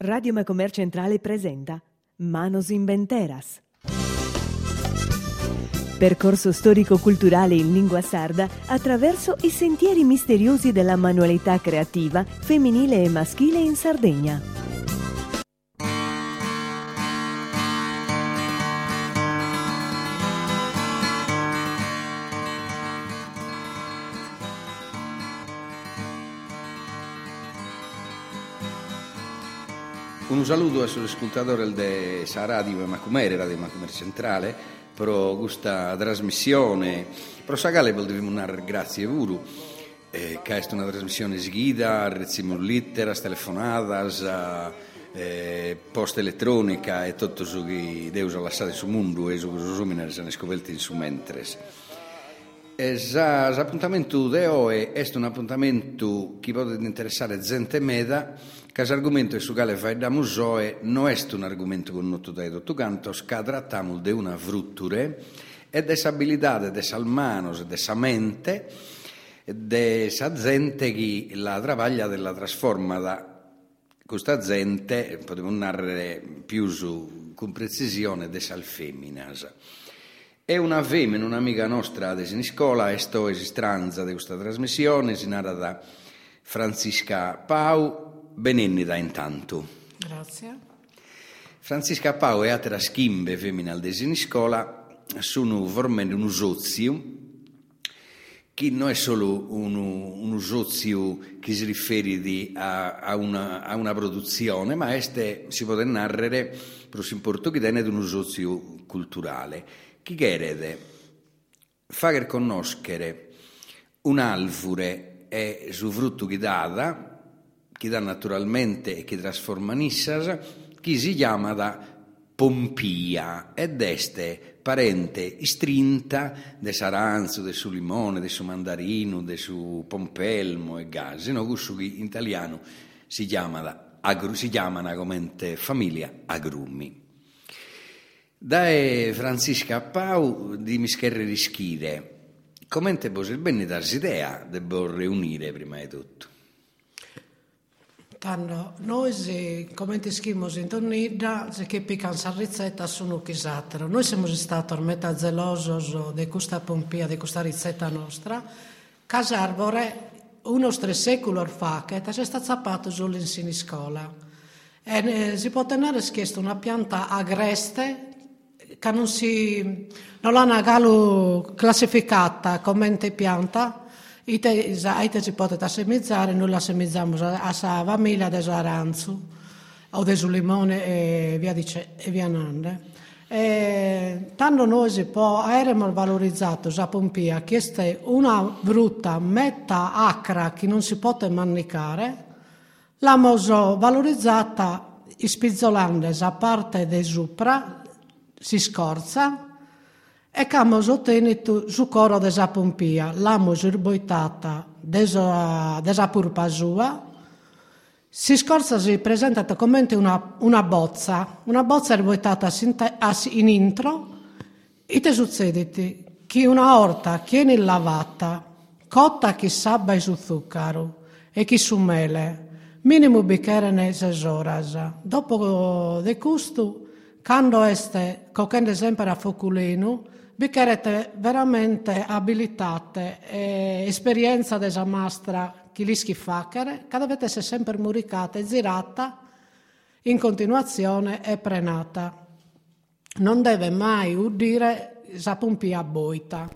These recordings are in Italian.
Radio Macomer Centrale presenta Manos in Venteras. Percorso storico-culturale in lingua sarda attraverso i sentieri misteriosi della manualità creativa femminile e maschile in Sardegna. Un saludo a sus ascoltadores de Sa Radio Macomer Centrale, per questa trasmissione. Per Sagale vogliamo dire grazie a voi, che è una trasmissione sguida, riceviamo lettera, telefonate, posta elettronica e tutto ciò che Dio ha lasciato sul mondo e su questo mondo si è scoperto in su mentre. L'appuntamento di oggi è un appuntamento che può interessare gente meda, che l'argomento su cui facciamo oggi non è un argomento connotto da tutto canto, che trattiamo di una fruttura e dell'abilità, delle mani, della mente, della gente che la travaglia e la trasforma da questa gente, potremmo narrare più su, con precisione, delle femmine. È una femmina, un'amica nostra di Siniscola, e sto esistranza di questa trasmissione, si narra da Francisca Pau, benennida intanto. Grazie. Francisca Pau e altre schimbe femminili di Siniscola sono veramente un usozio, che non è solo un usozio che si riferisce a una produzione, ma este, si può narrare, però si importa che è un usozio culturale. Chi chiede far conoscere un'alvure e su frutto che dà naturalmente e che trasforma nissas, che si chiama da Pompia ed este parente istrinta de saranzo, de su limone, de su mandarino, de su pompelmo e gas, no questo che in italiano si chiama si chiamano come famiglia agrumi. Da Francisca Pau di Mischerre Rischire, come te posso bene darsi idea di riunire prima di tutto? Tanto, noi come ti scriviamo in Tonnida, che piccano la ricetta sono chiesatero. Noi siamo stati a metà gelosi di questa Pompia, di questa ricetta nostra, casarvore uno tre secoli fa, che è stata zappata solo in Siniscola. E si può tenere schiesto una pianta agreste, che non l'hanno galo classificata come pianta, e si può semizzare, noi la semizziamo a sa famiglia del aranzo o del limone e via andando. Tanto noi si può avremmo valorizzato la Pompia, che è una frutta metà acra che non si può mannicare, l'abbiamo valorizzata spizzolando la parte di sopra, si scorza e che abbiamo ottenuto su coro della Pompia, l'abbiamo erboitata della purpa sua, si scorza si presenta come una bozza erboitata in intro, e te succede che una orta che è lavata, cotta che sabba su zucchero e che su mele, minimo bicchiere ne 6 ore, dopo di questo quando este, cocendo sempre a foculino, vi siete veramente abilitate esperienza della mastra che li schifacchere, che dovete essere sempre muricata e girata in continuazione e prenata. Non deve mai udire la Pompia boita.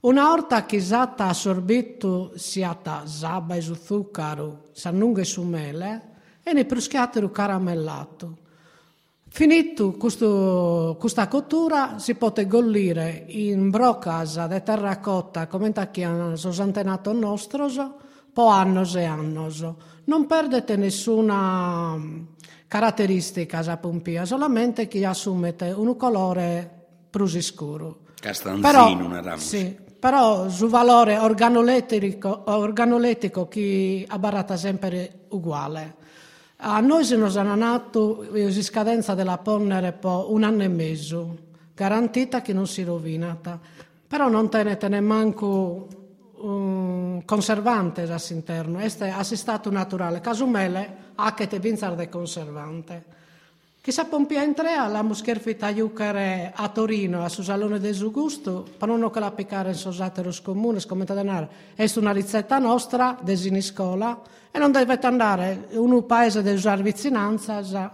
Una volta che sata assorbito sia da sabba e su zucchero, sannunga e su mele, e ne pruschiate caramellato. Finito questa cottura, si può gollire in broccas di terracotta, come hanno antenato nostro, po' annos e annos. Non perdete nessuna caratteristica la Pompia, solamente che assumete un colore prusi scuro. Castanzino, una ramos. Sì, però su valore organolettico che abbarata sempre uguale. A noi si nos hanno nato in scadenza della ponnere po' un anno e mezzo, garantita che non si rovinata. Però non tenete neanche conservantes a interno, este ha stato naturale, casumele ha che te vinzar de conservante. Che Sa Pompia entra alla muscherfita Iucare a Torino, a suo salone del suo gusto, per non che la piccare in sosateros comunes, come denaro, è una ricetta nostra, de Siniscola, e non dovete andare in un paese delle sue vicinanze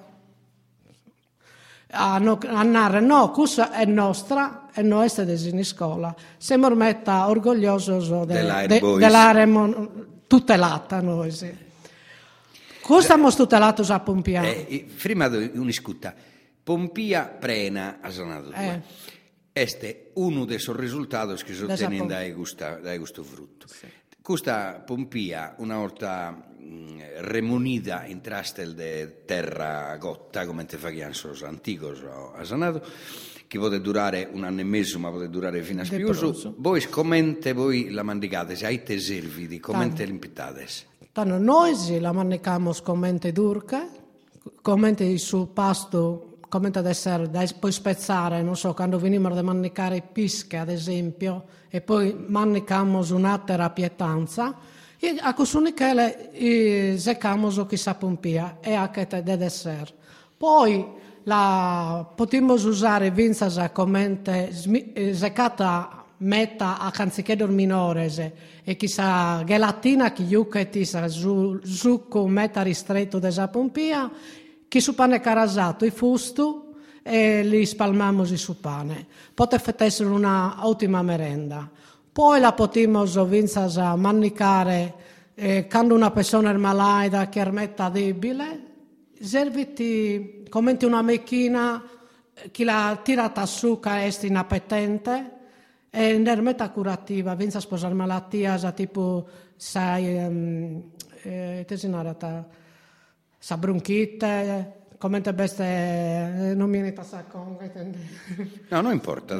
a narrare, no, questa è nostra e noi è de Siniscola. Siamo ormai orgogliosi dell'area tutelata noi, sì. Cosa abbiamo tutelato Sa Pompia? Prima un'iscutta. Pompia prena a Sonato 2. Este uno dei suoi risultati che si ottengono da questo frutto. Sì. Questa Pompia, una volta remunida in trastel de terra gotta, come te facciano gli antichi a Sonato, che può durare un anno e mezzo, ma può durare fino a spioso, voi commente, voi la mandicate, se hai te serviti, commente l'impittate. Tanto noi la manicamo commente durca, commente sul pasto, commente ad essere, poi spezzare, non so, quando venivano a manicare pische ad esempio, e poi manicamo un'altra pietanza, e a questo nichele secamo chi Sa Pompia, e anche de dessert. Poi la potremmo usare vinzasa commente secata metta a canziché dorminorese e chissà gelatina che iucchetti sa zucco metta ristretto de Sa Pompia che su pane carasato i fusto e li spalmamo su pane poteva essere una ottima merenda. Poi la potremmo vinzasa mannicare quando una persona è malata che è metta debile serviti commenti una mecchina che la tirata succa è inappetente e l'ermetta curativa, vinza a sposare malattie, tipo, sai, tesinarata, sa bronchite, commente beste, non mi ne passa con... No, non importa,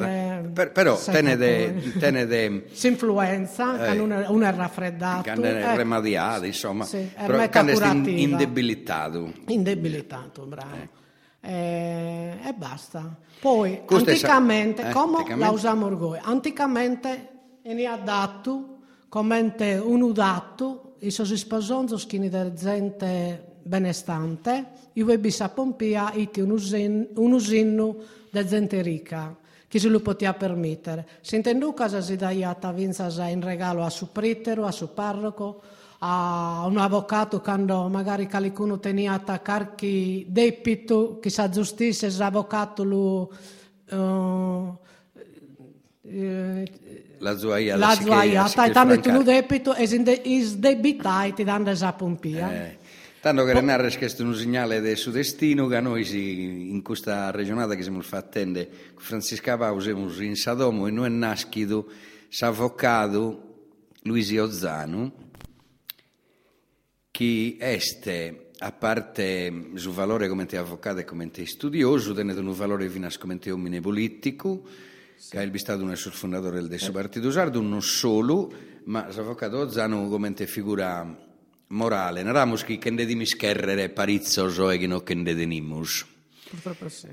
però tenete... S'influenza, uno è raffreddato. Quando è remadiato, insomma, sì, però quando è indebilitato. Indebilitato, bravo. E basta. Poi anticamente come la usiamo orgoglio anticamente ne ha dato commente un udatto i suoi sposonzo schini del gente benestante i webbi Sa Pompia iti un usinno del gente ricca che se lo poteva permettere se intendo casa si daiata vinzasa in regalo a su pretero a su parroco a un avvocato quando magari qualcuno tenia a qualche debito che sa giustizia l'avvocato lo la zuaia la zuaia stai dando il debito e sdebitai ti danno Sa Pompia tanto che Renarres che è un segnale del suo destino che noi si, in questa regionata che siamo fatti attendere con Francisca Pau siamo in Sadomo e noi è nascito s'avvocato Luigi Ozano chi este, a parte su valore come te avvocato e come te studioso, tenete un valore fino a come te omine politico, sì. Che è il bistato uno sul fondatore del suo partito sardo, non solo, ma l'avvocato Ozano come te figura morale. Naramos che ne dimi scherrere parizzo e che non ne denimus. Purtroppo sì.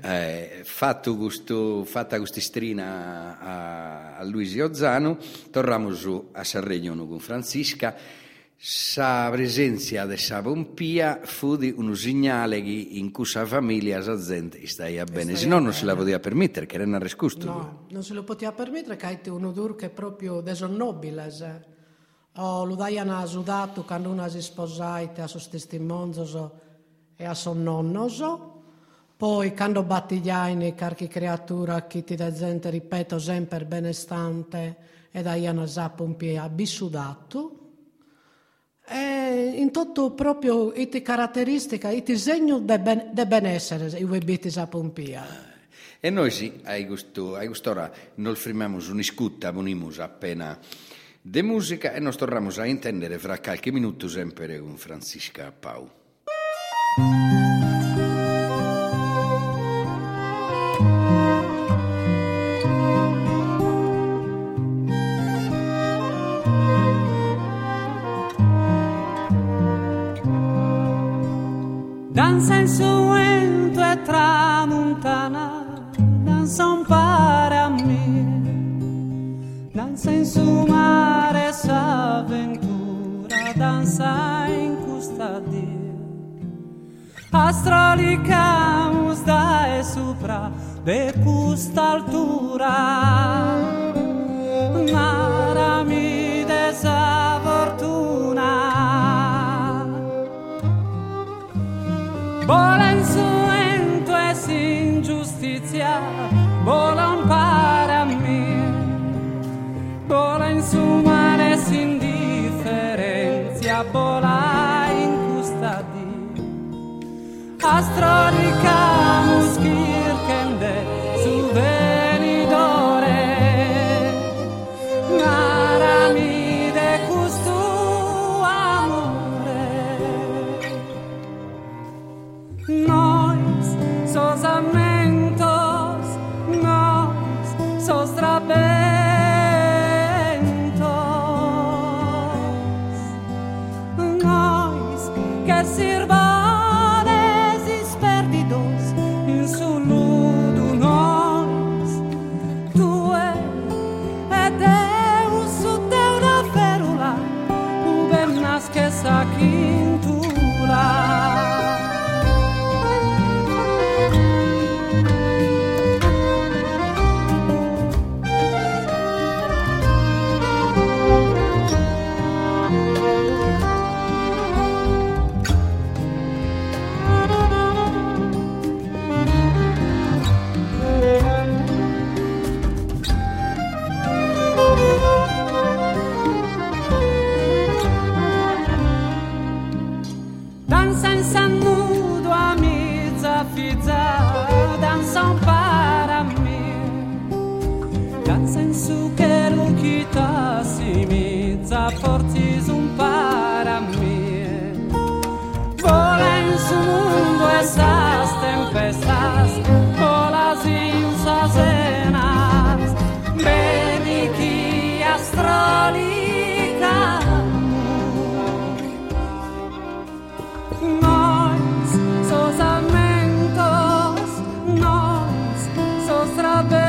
Fatta questa strina a Luigi Ozano, torniamo su a Sanremo con Francisca. Sa presenza di Sa Pompia fu di un segnale che in cui sa famiglia sa gente stava bene, se no non se la poteva permettere, che era una riscusto. No, non se lo poteva permettere, che è uno dur che è proprio desonnobile. Lo daiano sudato quando una si sposai a suo testimonio e a suo nonno. Poi quando battigliaini carchi creatura che ti da gente, ripeto, sempre benestante e daiano Sa Pompia bisudato. E in tutto proprio le caratteristiche, il disegno del benessere, i webiti Sa Pompia. E noi sì, a quest'ora non fermiamo su un'iscutta, veniamo appena di musica e non torniamo a intendere fra qualche minuto sempre con Francisca Pau. Danza in su vento e tramontana, danza un para a me, danza in su mare questa avventura danza incustadir. Astralica musda e supra de custa altura. Mara mi desa fortuna. Vola in suento e sin giustizia, vola un pare a me. Vola in sumare sin differenzia, vola in custadi. Astrolica muschirkende su venidore. Marami de custu amore. Nois sos amentos, nois sos trabentos. Nois que sirva sa quintura. Fortis un para mie. Vola in su mundo esas tempestas, volas in sas enas. Veni chi astrolica. Nois sos amentos, nois sos trabe.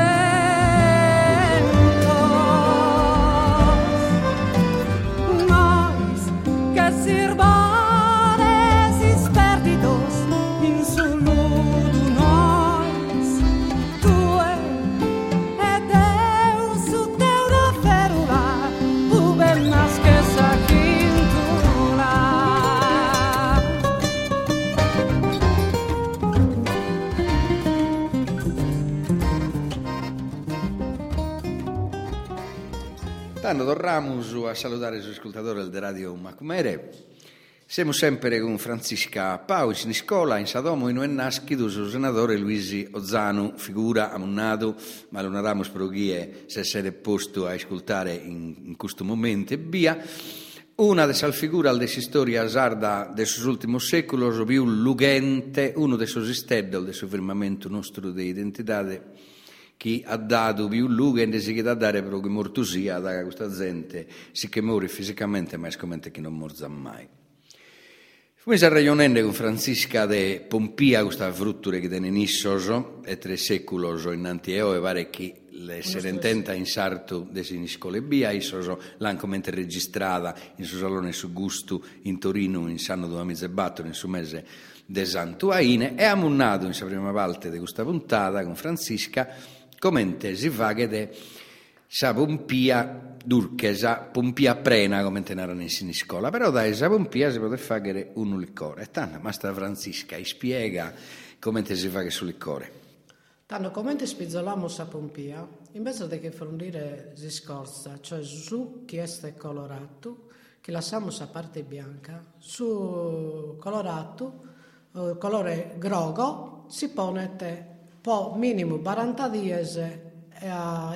Torniamo a salutare il suo ascoltatore del Radio Macomer. Siamo sempre con Francisca Pau, in Siniscola, in Sa Domo, in Uennaschi, do suo senatore Luigi Ozano, figura ammonnato, ma non abbiamo sproglie se essere posto a ascoltare in questo momento e via. Una delle figure della storia sarda del suo ultimo secolo, so più lugente, uno dei suoi steddi, del suo firmamento nostro di identità, chi ha dato più luga e si chiede a dare però che morto sia da questa gente si che muore fisicamente ma sicuramente che non morza mai. Come si ragionando con Francisca de Pompia questa fruttura che tiene nissoso e 3 secoli innanti e pare che le serententa in sarto de Siniscola e via isoso l'hanno commente registrata in suo salone su Gustu in Torino in Sanno Domenico Battolo in su mese de Santuaine e ammonnato in sa prima parte di questa puntata con Francisca commente si fa che de Sa Pompia d'Urchesa, Pompia Prena, come narrano in Siniscola, però dai Sa Pompia si può fare un licore. E tanto, Mastra Francisca, spiega come si fa che sul licore. Tanto, come spizzolamo Sa Pompia, invece di che frondire si scorza, cioè su chi è colorato, che lasciamo sa parte bianca, su colorato, colore grogo, si pone te. Poi minimo 40 diese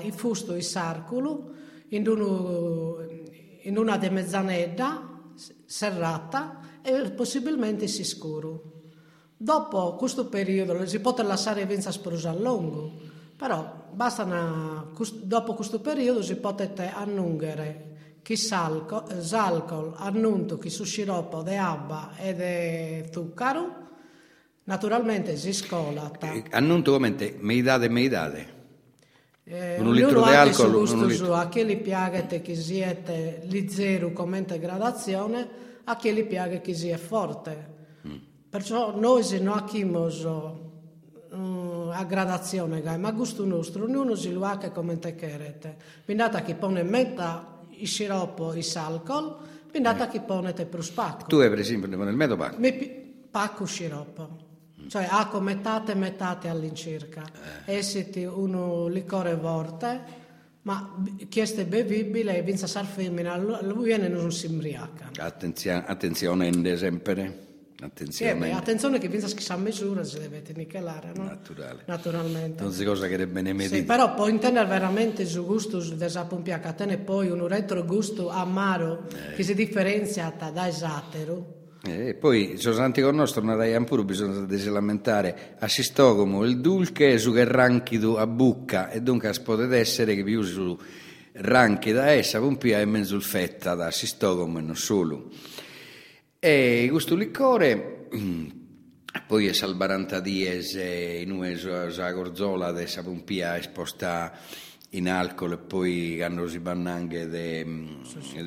il fusto il sarcolo in una de mezzanedda serrata e possibilmente si scuro. Dopo questo periodo si può lasciare senza sprusa a lungo, però basta dopo questo periodo si potete annungere chi salcol annunto chi su sciroppo de abba e de zucchero. Naturalmente si scolata. Annunto come te, meidate. Un litro de alcohol, gusto su aquele piagate che siete li zero come gradazione, a che li piaga che sia forte. Perciò noi se non abbiamo a gradazione, ma gusto nostro, ognuno si lo ha che come te querete. Pindata che pone metà il sciroppo, il alcol, pindata che pone te prospacco. Tu, per esempio, ne pone il metà pacco? Pacco sciroppo. Cioè acqua metate all'incirca. Esiti un liquore forte, ma chieste bevibile e vinza sarfemmina, lui viene non si imbriaca. Attenzione in esempere. Attenzione. Attenzione che vinza schissà misura si deve tenicellare, no? Naturalmente. Non si cosa che deve bene medito. Sì, però può intendere veramente su gusto del Sa Pompia, che tiene poi un retro gusto amaro che si differenzia da esatero. Poi, se santi con nostro, non abbiamo pure bisogno di lamentare a Sistogomo il dulce su che ranchido a bucca, e dunque potete essere che più su ranchi da essa, Pompia e mezzo fetta da Sistogomo e non solo. E questo liquore, poi è salbarantadiese in una gorzola di Sa Pompia esposta in alcol e poi hanno si vanno anche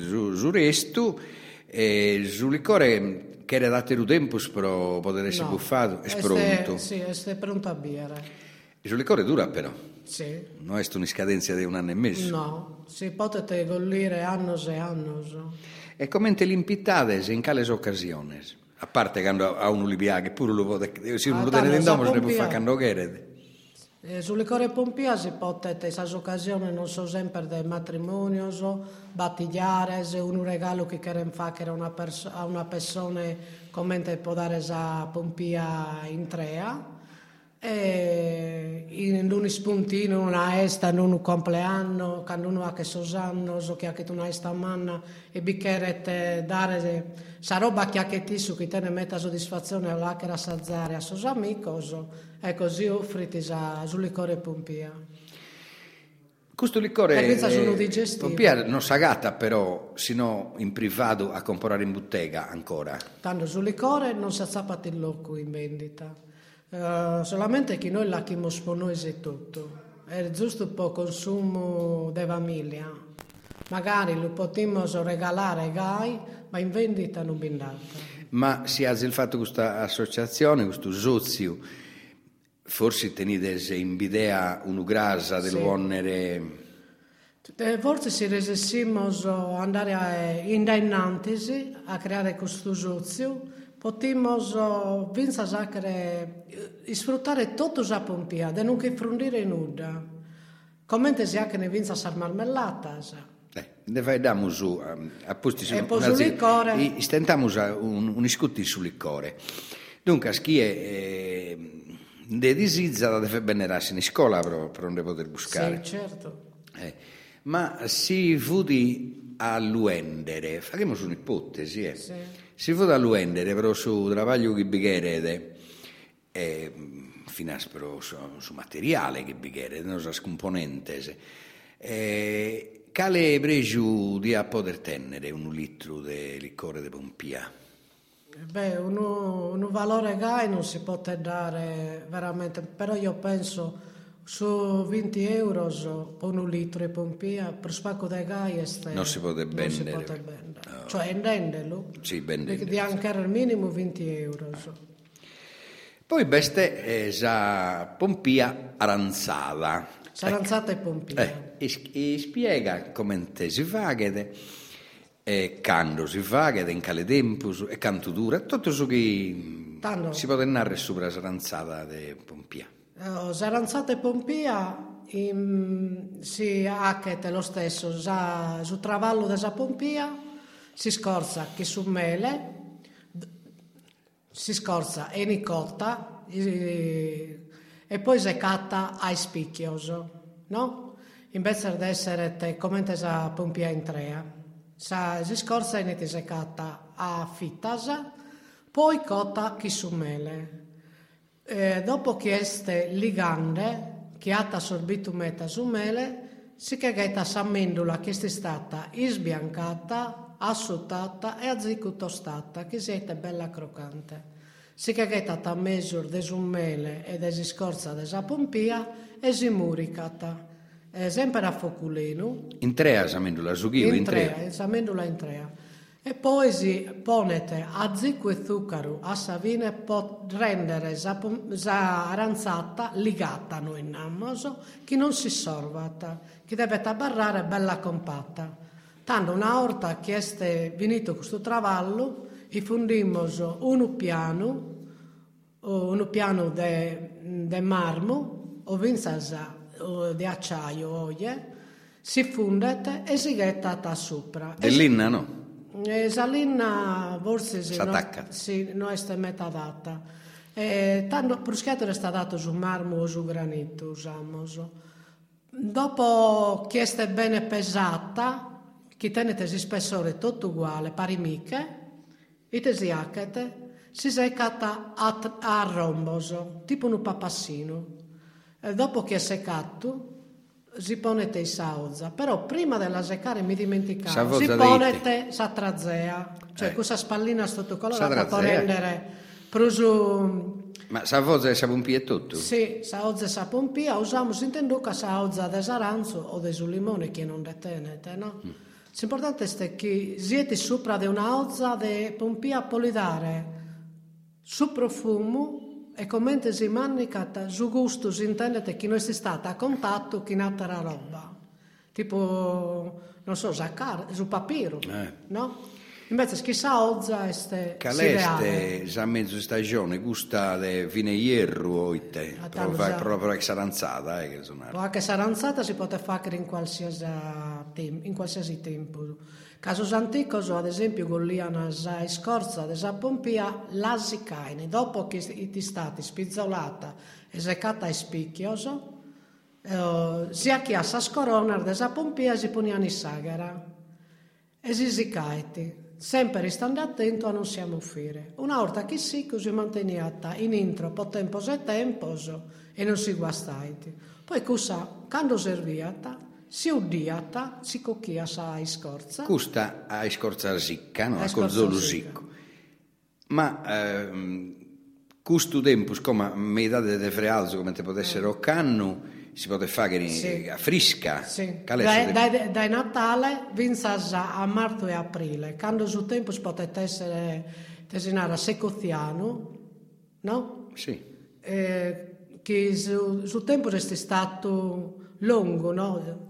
su resto. E sul liquore che era dato il tempo per poter essere buffato è pronto. Sì, è pronto a bere. Il liquore dura però. Sì. Non è una scadenza di un anno e mezzo. No, si potete gollire annos e annos. E come te l'impitate in quale occasioni? A parte quando ha un libia che pure lo può se uno lo tiene in domo se ne può fare quando chiede. Sul liquore Pompia si potete, in occasione non so sempre dei matrimoni, battigliare, un regalo che vuole fare a una persona come può dare Sa Pompia in trea, e in un spuntino, una esta, in un compleanno, quando uno ha che sosanno, che ha che una esta manna e bicchiere dare, sa roba che ha che tissu che te ne metta soddisfazione alla che rassazzare a suo amico, e così offriti sul liquore Pompia. Questo liquore Pompia non s'agatta però, sino in privato a comprare in bottega ancora. Tanto sul liquore non si azzappa il loco in vendita. Solamente che noi l'abbiamo sponoise tutto, è giusto per consumo della famiglia, magari lo potremmo regalare ai gai, ma in vendita non bindata. Ma si ha il fatto questa associazione, questo sozio, forse tenete in bidea un'ugrasa del buonere. Forse se resessimo andare innanzi a creare questo sozio, potremmo sfruttare tutto Sa Pompia, da non che frondire nulla. Commente se anche ne vinza sar marmellata. Ne vai da musu, apposti sul liquore. Stentiamo un iscutti sul liquore. Dunque, chi è dedisizza deve venire Siniscola per non poter buscare. Sì, certo. Ma si fudi all'uendere, faremo su un'ipotesi, Sì. Si può all'uendere, però su travaglio che bicchiere, però su materiale che bicchiere, non su componente. Cale pregiù di a poter tenere un litro di liquore di Pompia? Un valore che non si può dare veramente, però io penso su 20 euro per un litro di Pompia, per spacco dei gai non si può vendere. Cioè venderlo, di anche al minimo 20 euro. Poi beste Sa Pompia aranzata. Aranzata e Pompia. E spiega come si fa, e quando si fa, in quale tempo, e quanto dura, tutto su che si può narrare sopra l'aranzata di Pompia. L'aranzata e Pompia si ha lo stesso, sul travallo della Sa Pompia. Si scorza che su mele, si scorza e nicotta e poi si catta a spicchioso, no? Invece di essere come Sa Pompia in trea, si scorza e si catta a fittasa, poi cotta che su mele. Dopo che queste ligande che ha assorbito metà su mele, si cagetta sa mendola che è stata sbiancata, assottata e azzicutostata che siete bella croccante. Si caghettata a mesur de su mele e de si scorza de Sa Pompia e si muricata. sempre a Foculeno. Intrea samendula sughiva intrea. Samendula intrea. E poi si ponete a zicco e zucchero, a savine può rendere aranzata ligata noi in ammoso, che non si sorvata, che deve tabarrare bella compatta. Tanto una volta che è finito questo travallo, e fondimos un piano de marmo, o vinzasa di acciaio, oie, si fondete e si gettata sopra. Dell'inna no? Esalinna forse si attacca. Sì, non è metà data. Tanto proschietto è stato dato su marmo o su granito, usiamo. Dopo che è bene pesata, che tenete il spessore tutto uguale, pari miche, e si accate, si seccata a romboso, tipo un papassino. E dopo che è seccato, si ponete in saozza, però prima della seccare mi dimenticavo, si ponete satrazea, cioè questa spallina sottocolore la può rendere prosu. Ma saozza e Sa Pompia è tutto? Sì, saozza e Sa Pompia, usiamo intenduca saozza de saranzo o de su limone che non detenete, no? Mm. L'importante è che siete sopra di una ozza di Pompia polidare su profumo e commenti si manicata su gusto, si intendete che non si stata a contatto con altra roba, tipo, non so, su papiro, no? Invece chissà ozza è caleste, già mezzo stagione, gusta di fine ierro e te, proprio che saranzata. O anche saranzata si può fare in qualsiasi tempo. Casos anticos, ad esempio, golliana la scorza di Sa Pompia, l'asicaine, dopo che ti stati spizzolata e seccata e spicchioso, sia che a sascorona di Sa Pompia si poniano in sagara e si sicaiti. Sempre stando attento a non siamo uscire. Una volta che si così manteniata in intro, po' tempo se tempo e non si guastaiti. Poi cosa, quando serviata, si uddiata, si cocchia sa scorza. Custa a scorza sicca, no? A cozzolo sicco. Ma questo tempo, siccome metà del frealzo, come te potessero canno, si può fare sì. Fresca sì. Dai Natale vinza a marzo e aprile, quando su tempo si può essere tesinare a secoziano, no? Sì. Che su tempo è stato lungo, no?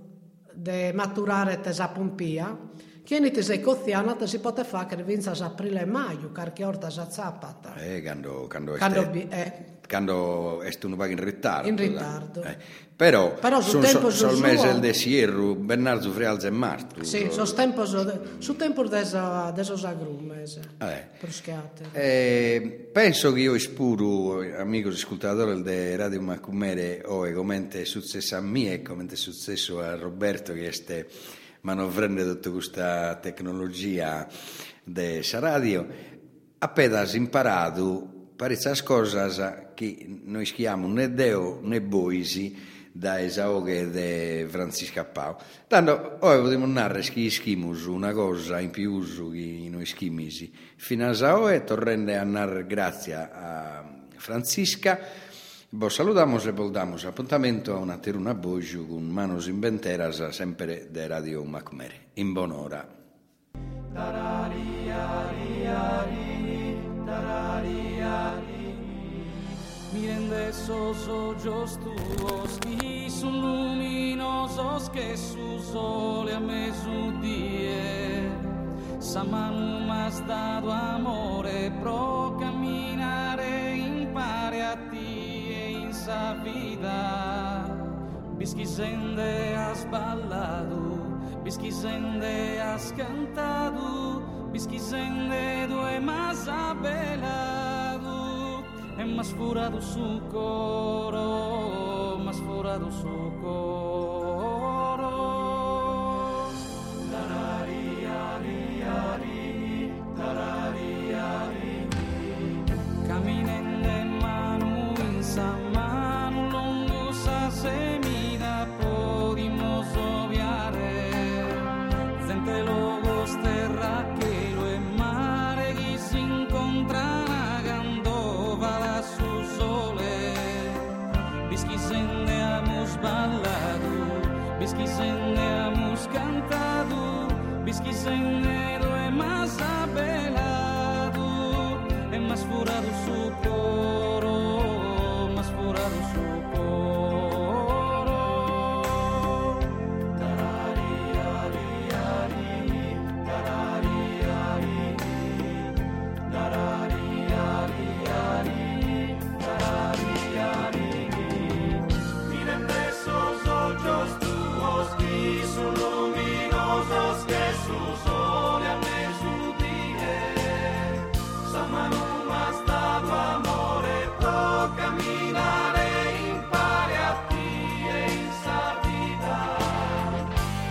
De maturare Sa Pompia, che in secoziano si può fare vinza a aprile e maggio, perché orta si zappata. Quando è un po' in ritardo. Però sul mese del desierro Bernardo Frialza e Martu sì, sul tempo dei agrumi penso che io espuro amico ascoltatore del Radio Macumere e come è successo a me e come è successo a Roberto che este manovrende tutta questa tecnologia de sa radio appena imparato parezza scorsa che noi schiamo né Deo né Boisi da esaoghe de Francisca Pau. Tanto ora potremmo narrare che schiamo una cosa in più su che noi schimisi. Fino a saoe torrende a narrare grazie a Francisca. Bo salutamos e voltamos appuntamento a una teruna boju con Manos in Venteras sempre de Radio Macomer. In buon'ora. Miren esos ojos tuyos que son luminosos que su sol a mediodía. Sa mano m'has dado amore pro camminare impare a ti e in sa vida. Visquisende has ballado, visquisende has cantado, visquisende due más abelado. E más furado su coro. Tarariari. Caminende mano in sa mano, lungo sa semida, podimos obviare. Zente logos terra che lo e mare chi si incontra. Sole, visquisende hemos ballado, hemos cantado, bisquis en negro es más apelado, es más furado su coro, más furado su coro. Tarariari, tarariari, tarariari, tarariari. Miren de esos ojos tuos que son luminosos, que su sol me sutil. Sama non ha stato amore, to camminare impari a ti e in sardita.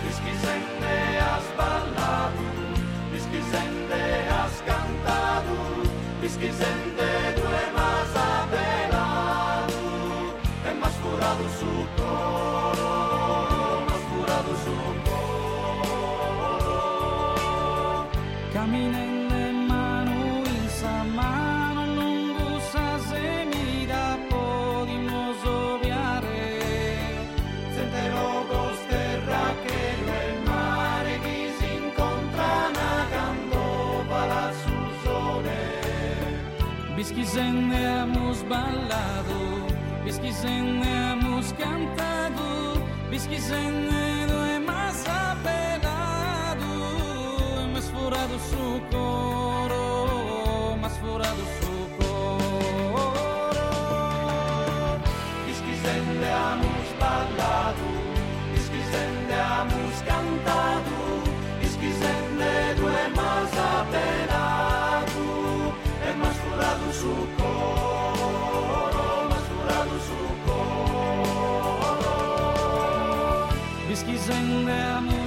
Disquisente has ballado, disquisente has cantado, disquisente tu e mas apelado, e mas curado su coro. Camina in mano in sa mano, non gusta se mi da podimo soviare. Senterò costerra che nel mare chi si incontra nacando palazzo sole. Bisquis hemos ballado, bisquis hemos cantado, bisquis su coro, mas furado su coro. Disquisende hemos parlado, disquisende hemos cantado, disquisende tu hemos apelado, hemos furado su coro, mas furado su coro. Disquisende hemos